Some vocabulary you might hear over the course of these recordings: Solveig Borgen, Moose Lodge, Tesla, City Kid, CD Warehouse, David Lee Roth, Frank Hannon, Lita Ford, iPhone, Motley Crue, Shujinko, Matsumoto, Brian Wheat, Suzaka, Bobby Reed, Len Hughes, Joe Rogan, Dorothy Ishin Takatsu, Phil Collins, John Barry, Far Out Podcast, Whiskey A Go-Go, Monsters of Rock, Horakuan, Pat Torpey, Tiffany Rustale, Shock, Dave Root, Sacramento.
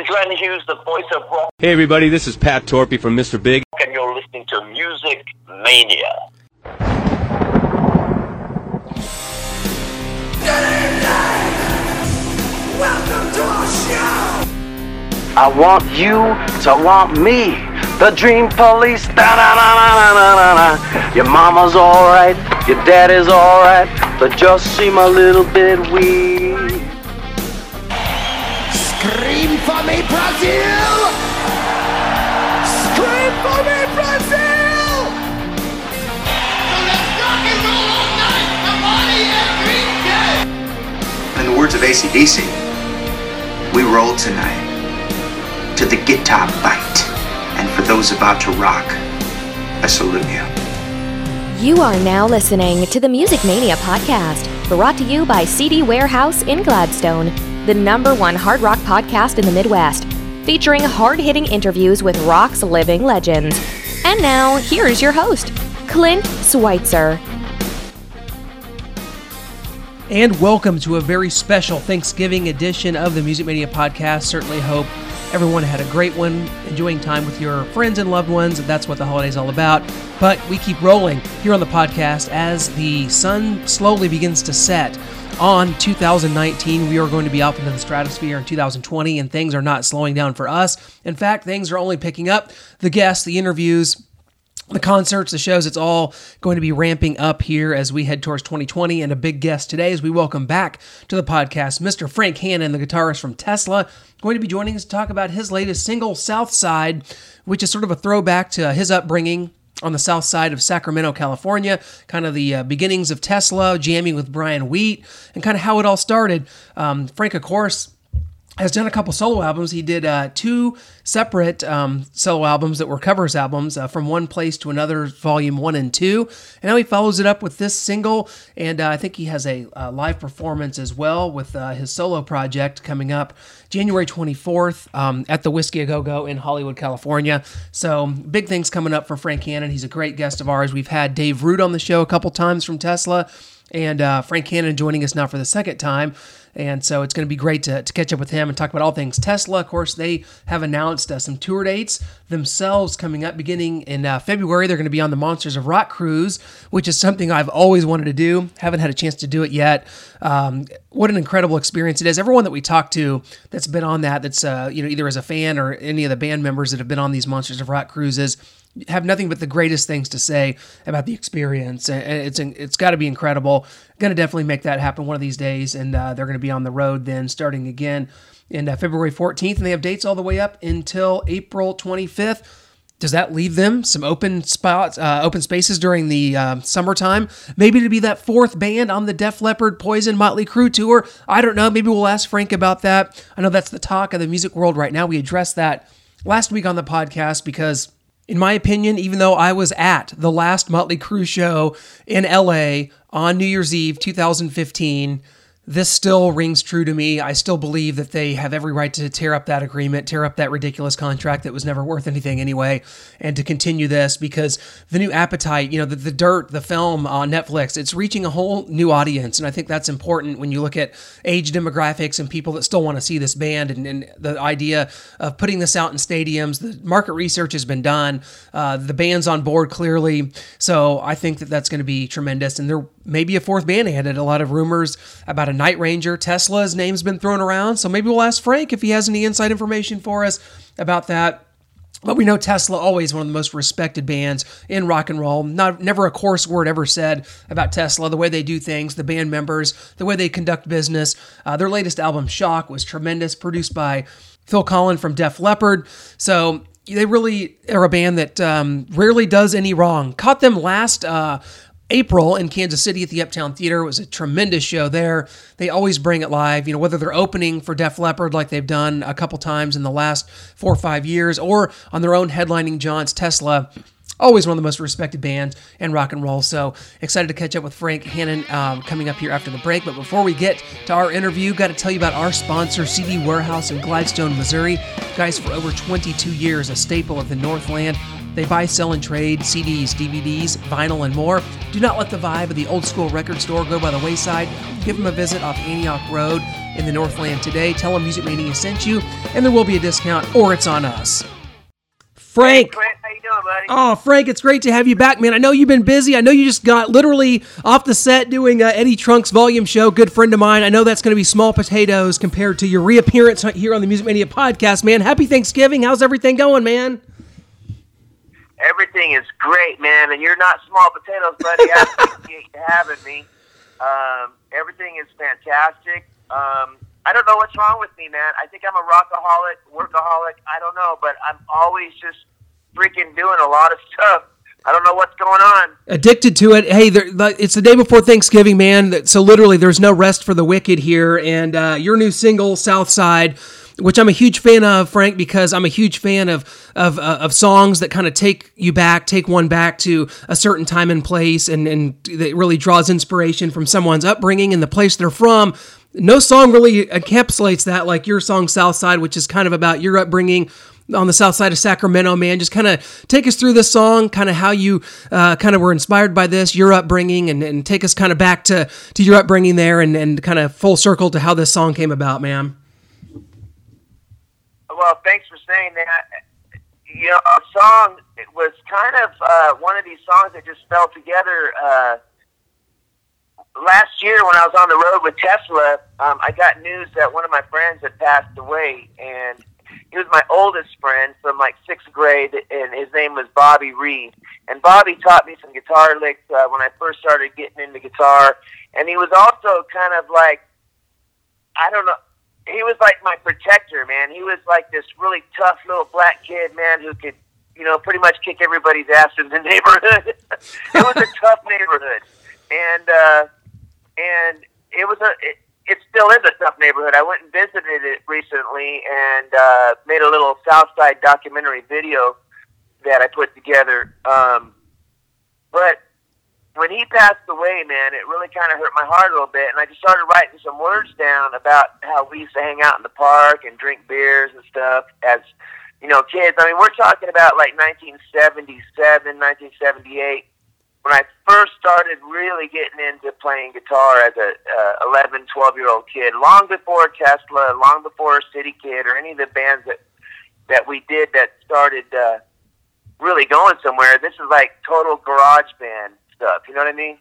is Len Hughes, the voice of rock. Hey everybody, this is Pat Torpey from Mr. Big. And you're listening to Music Mania. Welcome to our show! I want you to want me. The Dream Police. Your mama's alright, your dad is alright, but just seem a little bit weak. Scream for me, Brazil! Scream for me, Brazil! So let's rock and roll all night, the money every day! In the words of AC/DC, we roll tonight to the guitar bite. And for those about to rock, I salute you. You are now listening to the Music Mania Podcast, brought to you by CD Warehouse in Gladstone, the #1 hard rock podcast in the Midwest, featuring hard-hitting interviews with rock's living legends. And now, here is your host, Clint Schweitzer. And welcome to a very special Thanksgiving edition of the Music Mania Podcast. Certainly hope everyone had a great one, enjoying time with your friends and loved ones. That's what the holiday's all about. But we keep rolling here on the podcast as the sun slowly begins to set on 2019. We are going to be up into the stratosphere in 2020, and things are not slowing down for us. In fact, things are only picking up. The guests, the interviews, the concerts, the shows, it's all going to be ramping up here as we head towards 2020. And a big guest today is we welcome back to the podcast Mr. Frank Hannon, the guitarist from Tesla, going to be joining us to talk about his latest single, Southside, which is sort of a throwback to his upbringing on the south side of Sacramento, California, kind of the beginnings of Tesla, jamming with Brian Wheat, and kind of how it all started. Frank, of course, has done a couple solo albums. He did two separate solo albums that were covers albums, From One Place to Another, Volume 1 and 2. And now he follows it up with this single, and I think he has a live performance as well with his solo project coming up January 24th at the Whiskey A Go-Go in Hollywood, California. So big things coming up for Frank Hannon. He's a great guest of ours. We've had Dave Root on the show a couple times from Tesla, and Frank Hannon joining us now for the second time. And so it's going to be great to catch up with him and talk about all things Tesla. Of course, they have announced some tour dates themselves coming up beginning in February. They're going to be on the Monsters of Rock cruise, which is something I've always wanted to do. Haven't had a chance to do it yet. What an incredible experience it is. Everyone that we talked to that's been on that's either as a fan or any of the band members that have been on these Monsters of Rock cruises have nothing but the greatest things to say about the experience. It's got to be incredible. Going to definitely make that happen one of these days, and they're going to be on the road then starting again in February 14th, and they have dates all the way up until April 25th. Does that leave them some open spots, open spaces during the summertime? Maybe to be that fourth band on the Def Leppard, Poison, Motley Crue tour. I don't know. Maybe we'll ask Frank about that. I know that's the talk of the music world right now. We addressed that last week on the podcast because, in my opinion, even though I was at the last Motley Crue show in LA on New Year's Eve 2015, this still rings true to me. I still believe that they have every right to tear up that agreement, tear up that ridiculous contract that was never worth anything anyway, and to continue this because the new appetite, the Dirt, the film on Netflix, it's reaching a whole new audience. And I think that's important when you look at age demographics and people that still want to see this band and the idea of putting this out in stadiums. The market research has been done. The band's on board clearly. So I think that that's going to be tremendous. And there may be a fourth band added. A lot of rumors about a Night Ranger. Tesla's name's been thrown around, so maybe we'll ask Frank if he has any inside information for us about that. But we know Tesla, always one of the most respected bands in rock and roll. Never a coarse word ever said about Tesla, the way they do things, the band members, the way they conduct business. Their latest album, Shock, was tremendous, produced by Phil Collins from Def Leppard. So they really are a band that rarely does any wrong. Caught them last April in Kansas City at the Uptown Theater. It was a tremendous show there. They always bring it live, whether they're opening for Def Leppard like they've done a couple times in the last 4 or 5 years, or on their own headlining jaunts. Tesla always one of the most respected bands in rock and roll. So excited to catch up with Frank Hannon coming up here after the break. But before we get to our interview, got to tell you about our sponsor, CD Warehouse in Gladstone, Missouri. Guys, for over 22 years, a staple of the Northland. They buy, sell, and trade CDs, DVDs, vinyl, and more. Do not let the vibe of the old school record store go by the wayside. Give them a visit off Antioch Road in the Northland today. Tell them Music Mania sent you, and there will be a discount, or it's on us. Frank. Hey, Clint, how you doing, buddy? Oh, Frank, it's great to have you back, man. I know you've been busy. I know you just got literally off the set doing Eddie Trunk's Volume Show, good friend of mine. I know that's going to be small potatoes compared to your reappearance here on the Music Mania podcast, man. Happy Thanksgiving. How's everything going, man? Everything is great, man, and you're not small potatoes, buddy. I appreciate you having me. Everything is fantastic. I don't know what's wrong with me, man. I think I'm a rockaholic, workaholic. I don't know, but I'm always just freaking doing a lot of stuff. I don't know what's going on. Addicted to it. Hey, it's the day before Thanksgiving, man, so literally there's no rest for the wicked here, and your new single, Southside, which I'm a huge fan of, Frank, because I'm a huge fan of songs that kind of take you back, take one back to a certain time and place, and that really draws inspiration from someone's upbringing and the place they're from. No song really encapsulates that like your song Southside, which is kind of about your upbringing on the south side of Sacramento, man. Just kind of take us through this song, kind of how you kind of were inspired by this, your upbringing, and take us kind of back to your upbringing there and kind of full circle to how this song came about, man. Well, thanks for saying that. You know, our song, it was kind of one of these songs that just fell together. Last year when I was on the road with Tesla, I got news that one of my friends had passed away, and he was my oldest friend from like 6th grade, and his name was Bobby Reed. And Bobby taught me some guitar licks when I first started getting into guitar, and he was also kind of like, I don't know, he was like my protector, man. He was like this really tough little black kid, man, who could, you know, pretty much kick everybody's ass in the neighborhood. It was a tough neighborhood, and it was it still is a tough neighborhood. I went and visited it recently and made a little Southside documentary video that I put together. But when he passed away, man, it really kind of hurt my heart a little bit, and I just started writing some words down about how we used to hang out in the park and drink beers and stuff as, you know, kids. I mean, we're talking about like 1977, 1978, when I first started really getting into playing guitar as a 11, 12-year-old kid, long before Tesla, long before City Kid or any of the bands that we did that started really going somewhere. This is like total garage band stuff, you know what I mean?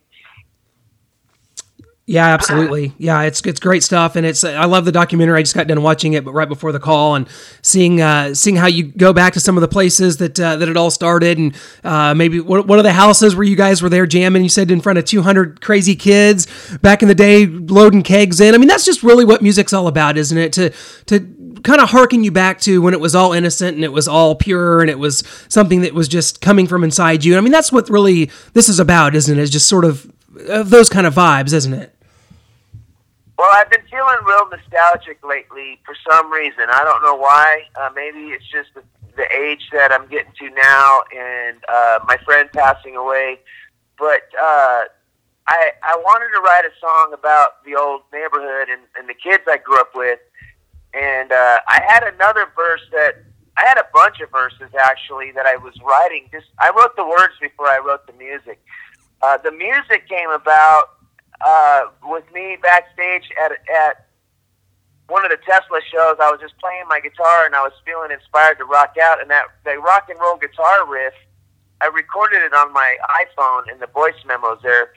Yeah, absolutely. Yeah, it's great stuff, and it's I love the documentary. I just got done watching it, but right before the call, and seeing how you go back to some of the places that it all started, and maybe one of the houses where you guys were there jamming. You said in front of 200 crazy kids back in the day, loading kegs in. I mean, that's just really what music's all about, isn't it? To kind of harken you back to when it was all innocent and it was all pure and it was something that was just coming from inside you. I mean, that's what really this is about, isn't it? It's just sort of those kind of vibes, isn't it? Well, I've been feeling real nostalgic lately for some reason. I don't know why. Maybe it's just the age that I'm getting to now and my friend passing away. But I wanted to write a song about the old neighborhood and the kids I grew up with. And I had a bunch of verses, actually, that I was writing. I wrote the words before I wrote the music. The music came about with me backstage at one of the Tesla shows. I was just playing my guitar, and I was feeling inspired to rock out. And that rock and roll guitar riff, I recorded it on my iPhone in the voice memos there.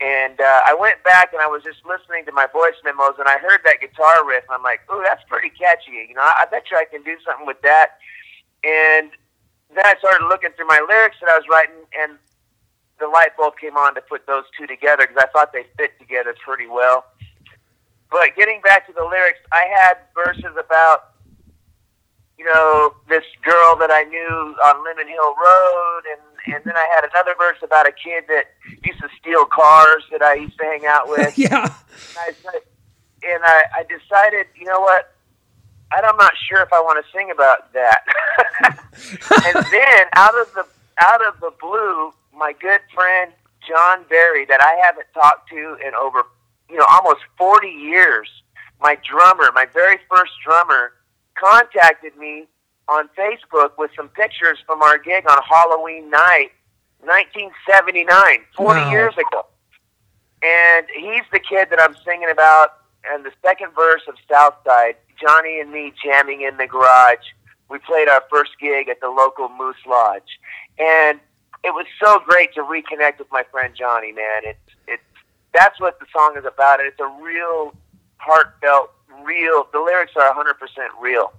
And I went back and I was just listening to my voice memos, and I heard that guitar riff. And I'm like, "Ooh, that's pretty catchy. You know, I bet you I can do something with that." And then I started looking through my lyrics that I was writing, and the light bulb came on to put those two together because I thought they fit together pretty well. But getting back to the lyrics, I had verses about, you know, this girl that I knew on Lemon Hill Road, and then I had another verse about a kid that used to steal cars that I used to hang out with. Yeah. And I decided, you know what, I'm not sure if I want to sing about that. And then out of the out of the blue, my good friend John Barry, that I haven't talked to in over, almost 40 years, my drummer, my very first drummer, contacted me on Facebook with some pictures from our gig on Halloween night, 1979, 40 wow. years ago. And he's the kid that I'm singing about and the second verse of Southside, Johnny and me jamming in the garage. We played our first gig at the local Moose Lodge. And it was so great to reconnect with my friend Johnny, man. That's what the song is about. It's a real heartfelt, real. The lyrics are 100% real.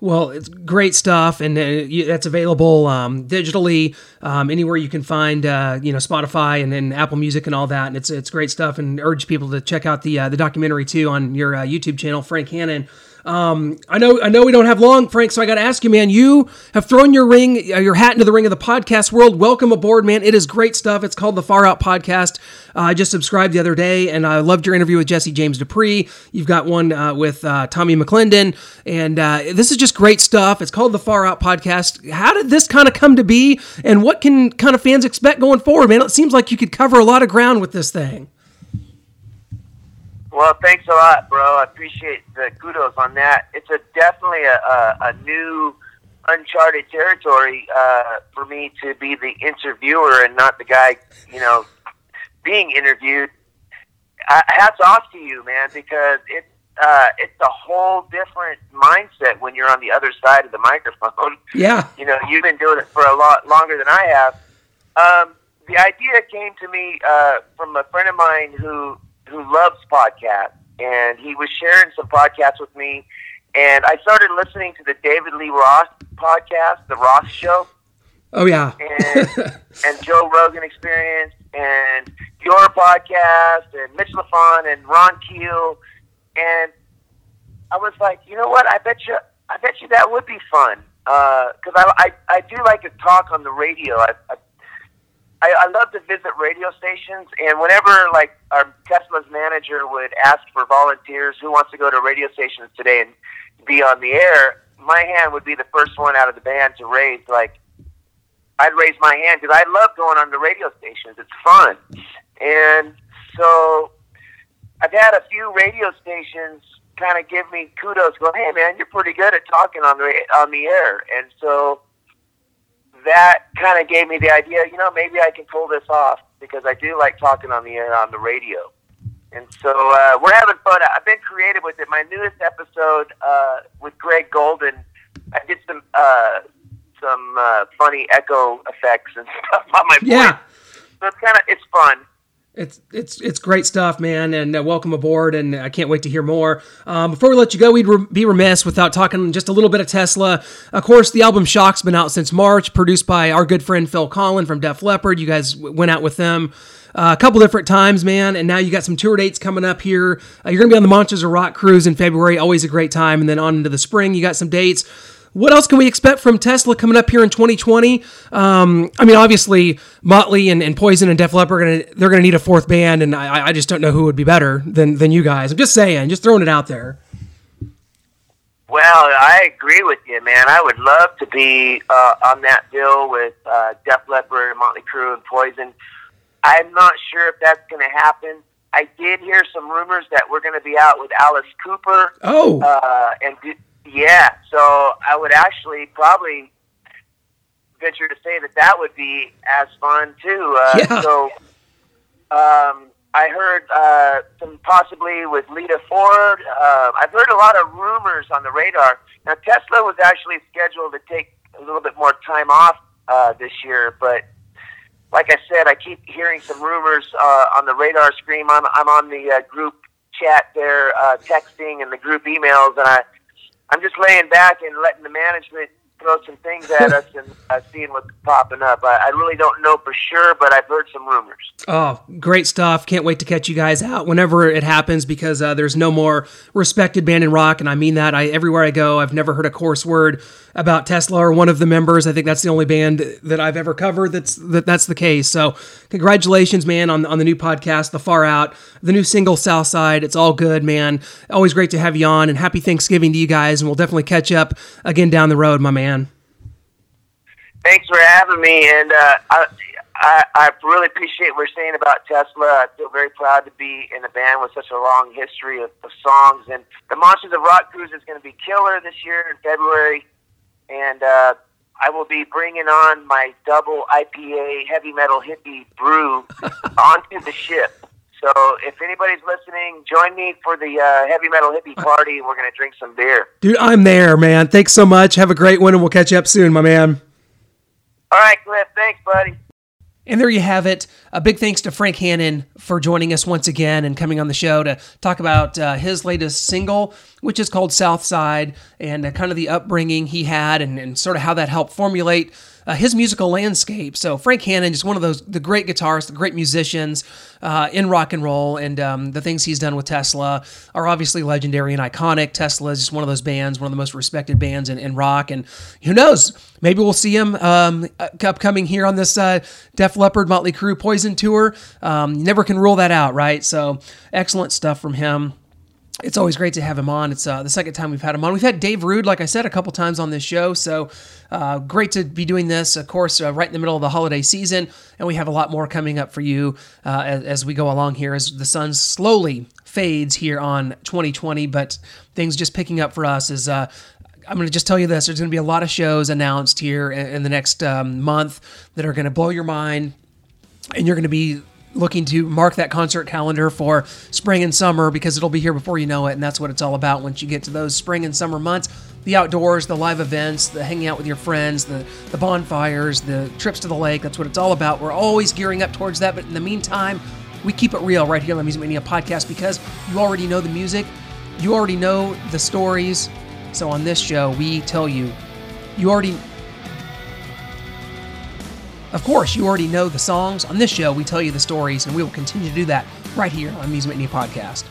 Well, it's great stuff, and that's available digitally anywhere you can find, Spotify and then Apple Music and all that. And it's great stuff, and urge people to check out the documentary too on your YouTube channel, Frank Hannon. I know we don't have long, Frank, so I got to ask you, man. You have thrown your hat into the ring of the podcast world. Welcome aboard, man. It is great stuff. It's called the Far Out Podcast. I just subscribed the other day, and I loved your interview with Jesse James Dupree. You've got one with Tommy McClendon, and this is just great stuff. It's called the Far Out Podcast. How did this kind of come to be, and what can kind of fans expect going forward, man? It seems like you could cover a lot of ground with this thing. Well, thanks a lot, bro. I appreciate the kudos on that. It's definitely a new, uncharted territory for me to be the interviewer and not the guy, being interviewed. Hats off to you, man, because it's a whole different mindset when you're on the other side of the microphone. Yeah. You've been doing it for a lot longer than I have. The idea came to me from a friend of mine who loves podcasts, and he was sharing some podcasts with me, and I started listening to the David Lee Roth podcast, The Roth Show. Oh, yeah. and Joe Rogan Experience, and your podcast, and Mitch LaFon, and Ron Keel, and I was like, you know what, I bet you that would be fun, because I do like to talk on the radio. I love to visit radio stations, and whenever our Tesla's manager would ask for volunteers, who wants to go to radio stations today and be on the air, my hand would be the first one out of the band to raise. I'd raise my hand because I love going on the radio stations. It's fun. And so I've had a few radio stations kind of give me kudos, going, hey, man, you're pretty good at talking on the air. And so that kind of gave me the idea, maybe I can pull this off, because I do like talking on the air on the radio. And so we're having fun. I've been creative with it. My newest episode with Greg Golden, I did some funny echo effects and stuff on my voice. Yeah. So it's fun. It's great stuff, man, and welcome aboard, and I can't wait to hear more. Before we let you go, we'd be remiss without talking just a little bit of Tesla. Of course, the album Shock's been out since March, produced by our good friend Phil Collins from Def Leppard. You guys went out with them a couple different times, man, and now you got some tour dates coming up here. You're going to be on the Monsters of Rock cruise in February, always a great time, and then on into the spring, you got some dates. What else can we expect from Tesla coming up here in 2020? Obviously, Motley and Poison and Def Leppard, they're going to need a fourth band, and I just don't know who would be better than you guys. I'm just saying, just throwing it out there. Well, I agree with you, man. I would love to be on that bill with Def Leppard and Motley Crue and Poison. I'm not sure if that's going to happen. I did hear some rumors that we're going to be out with Alice Cooper. Oh. Yeah, so I would actually probably venture to say that would be as fun, too. Yeah. So I heard some possibly with Lita Ford. I've heard a lot of rumors on the radar. Now, Tesla was actually scheduled to take a little bit more time off this year, but like I said, I keep hearing some rumors on the radar screen. I'm on the group chat there, texting, and the group emails, and I'm just laying back and letting the management throw some things at us and seeing what's popping up. I really don't know for sure, but I've heard some rumors. Oh, great stuff. Can't wait to catch you guys out whenever it happens, because there's no more respected band in rock, and I mean that. Everywhere I go, I've never heard a coarse word about Tesla or one of the members. I think that's the only band that I've ever covered that's the case. So congratulations, man, on the new podcast, The Far Out, the new single, Southside. It's all good, man. Always great to have you on, and happy Thanksgiving to you guys, and we'll definitely catch up again down the road, my man. Thanks for having me, and I really appreciate what you're saying about Tesla. I feel very proud to be in a band with such a long history of songs. And the Monsters of Rock cruise is going to be killer this year in February, and I will be bringing on my double IPA heavy metal hippie brew onto the ship. So if anybody's listening, join me for the heavy metal hippie party. We're going to drink some beer. Dude, I'm there, man. Thanks so much. Have a great one, and we'll catch you up soon, my man. All right, Cliff. Thanks, buddy. And there you have it. A big thanks to Frank Hannon for joining us once again and coming on the show to talk about his latest single, which is called Southside, and kind of the upbringing he had and sort of how that helped formulate his musical landscape. So Frank Hannon is one of the great guitarists, the great musicians in rock and roll, and the things he's done with Tesla are obviously legendary and iconic. Tesla is just one of those bands, one of the most respected bands in rock, and who knows, maybe we'll see him upcoming here on this Def Leppard, Motley Crue, Poison tour. You never can rule that out, right? So excellent stuff from him. It's always great to have him on. It's the second time we've had him on. We've had Dave Root, like I said, a couple times on this show. So great to be doing this, of course, right in the middle of the holiday season. And we have a lot more coming up for you as we go along here, as the sun slowly fades here on 2020. But things just picking up for us is... I'm going to just tell you this. There's going to be a lot of shows announced here in the next month that are going to blow your mind. And you're going to be looking to mark that concert calendar for spring and summer, because it'll be here before you know it. And that's what it's all about once you get to those spring and summer months. The outdoors, the live events, the hanging out with your friends, the bonfires, the trips to the lake. That's what it's all about. We're always gearing up towards that. But in the meantime, we keep it real right here on the Music Mania podcast, because you already know the music. You already know the stories. So on this show, we tell you, you already know the songs. On this show, we tell you the stories, and we will continue to do that right here on Music Mania Podcast.